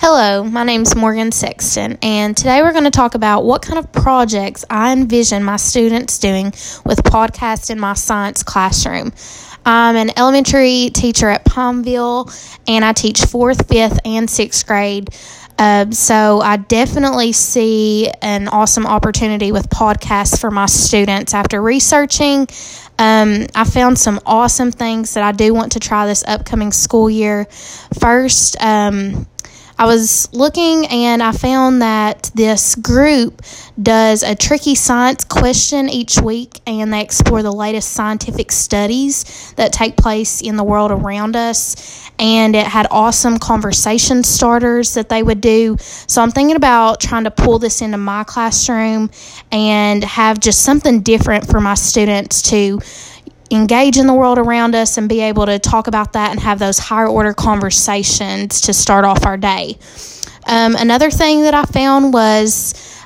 Hello, my name's Morgan Sexton, and today we're going to talk about what kind of projects I envision my students doing with podcasts in my science classroom. I'm an elementary teacher at Palmville, and I teach 4th, 5th, and 6th grade, so I definitely see an awesome opportunity with podcasts for my students. After researching, I found some awesome things that I do want to try this upcoming school year. First, I was looking and I found that this group does a tricky science question each week, and they explore the latest scientific studies that take place in the world around us. And it had awesome conversation starters that they would do. So I'm thinking about trying to pull this into my classroom and have just something different for my students to engage in the world around us and be able to talk about that and have those higher order conversations to start off our day. Another thing that I found was,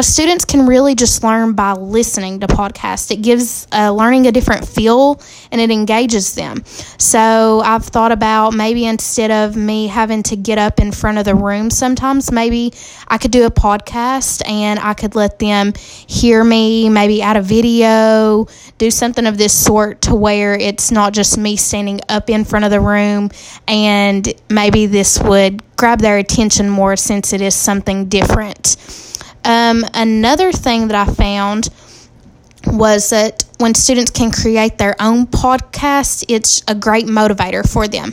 students can really just learn by listening to podcasts. It gives learning a different feel and it engages them. So I've thought about maybe instead of me having to get up in front of the room sometimes, maybe I could do a podcast and I could let them hear me, maybe add a video, do something of this sort to where it's not just me standing up in front of the room, and maybe this would grab their attention more since it is something different. Another thing that I found was that when students can create their own podcast, it's a great motivator for them.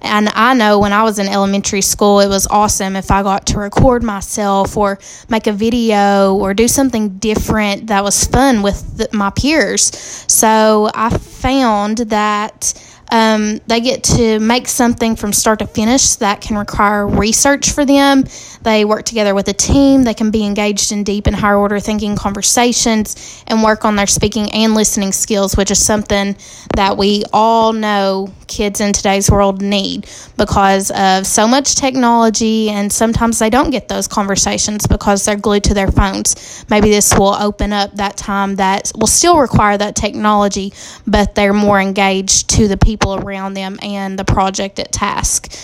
And I know when I was in elementary school, it was awesome if I got to record myself or make a video or do something different that was fun with my peers. So I found that they get to make something from start to finish that can require research for them. They work together with a team. They can be engaged in deep and higher order thinking conversations and work on their speaking and listening skills, which is something that we all know kids in today's world need because of so much technology, and sometimes they don't get those conversations because they're glued to their phones. Maybe this will open up that time that will still require that technology, but they're more engaged to the people around them and the project at task.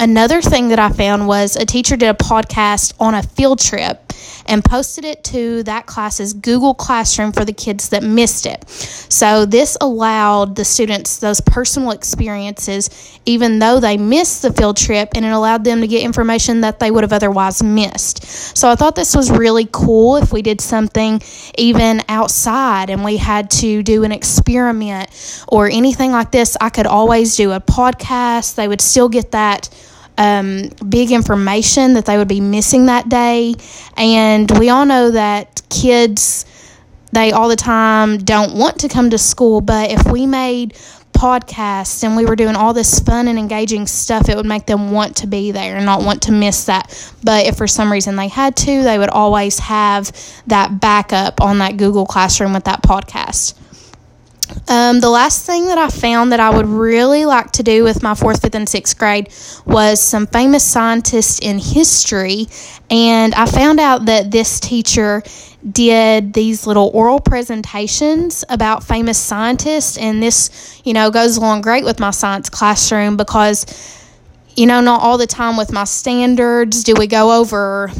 Another thing that I found was a teacher did a podcast on a field trip and posted it to that class's Google Classroom for the kids that missed it. So this allowed the students those personal experiences, even though they missed the field trip, and it allowed them to get information that they would have otherwise missed. So I thought this was really cool if we did something even outside and we had to do an experiment or anything like this. I could always do a podcast. They would still get that big information that they would be missing that day. And we all know that kids, they all the time don't want to come to school, but if we made podcasts and we were doing all this fun and engaging stuff, it would make them want to be there and not want to miss that. But if for some reason they had to, they would always have that backup on that Google Classroom with that podcast. The last thing that I found that I would really like to do with my 4th, 5th, and 6th grade was some famous scientists in history, and I found out that this teacher did these little oral presentations about famous scientists, and this, goes along great with my science classroom because, not all the time with my standards do we go over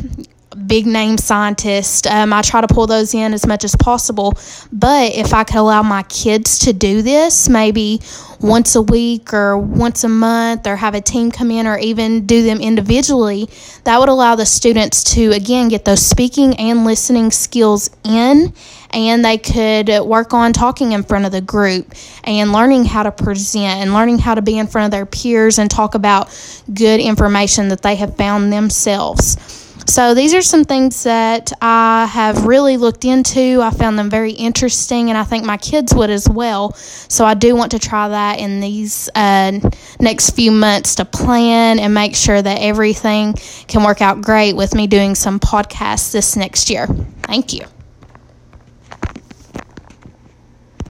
big name scientist. I try to pull those in as much as possible, but if I could allow my kids to do this maybe once a week or once a month, or have a team come in, or even do them individually, that would allow the students to again get those speaking and listening skills in, and they could work on talking in front of the group and learning how to present and learning how to be in front of their peers and talk about good information that they have found themselves. So these are some things that I have really looked into. I found them very interesting, and I think my kids would as well. So I do want to try that in these next few months to plan and make sure that everything can work out great with me doing some podcasts this next year. Thank you.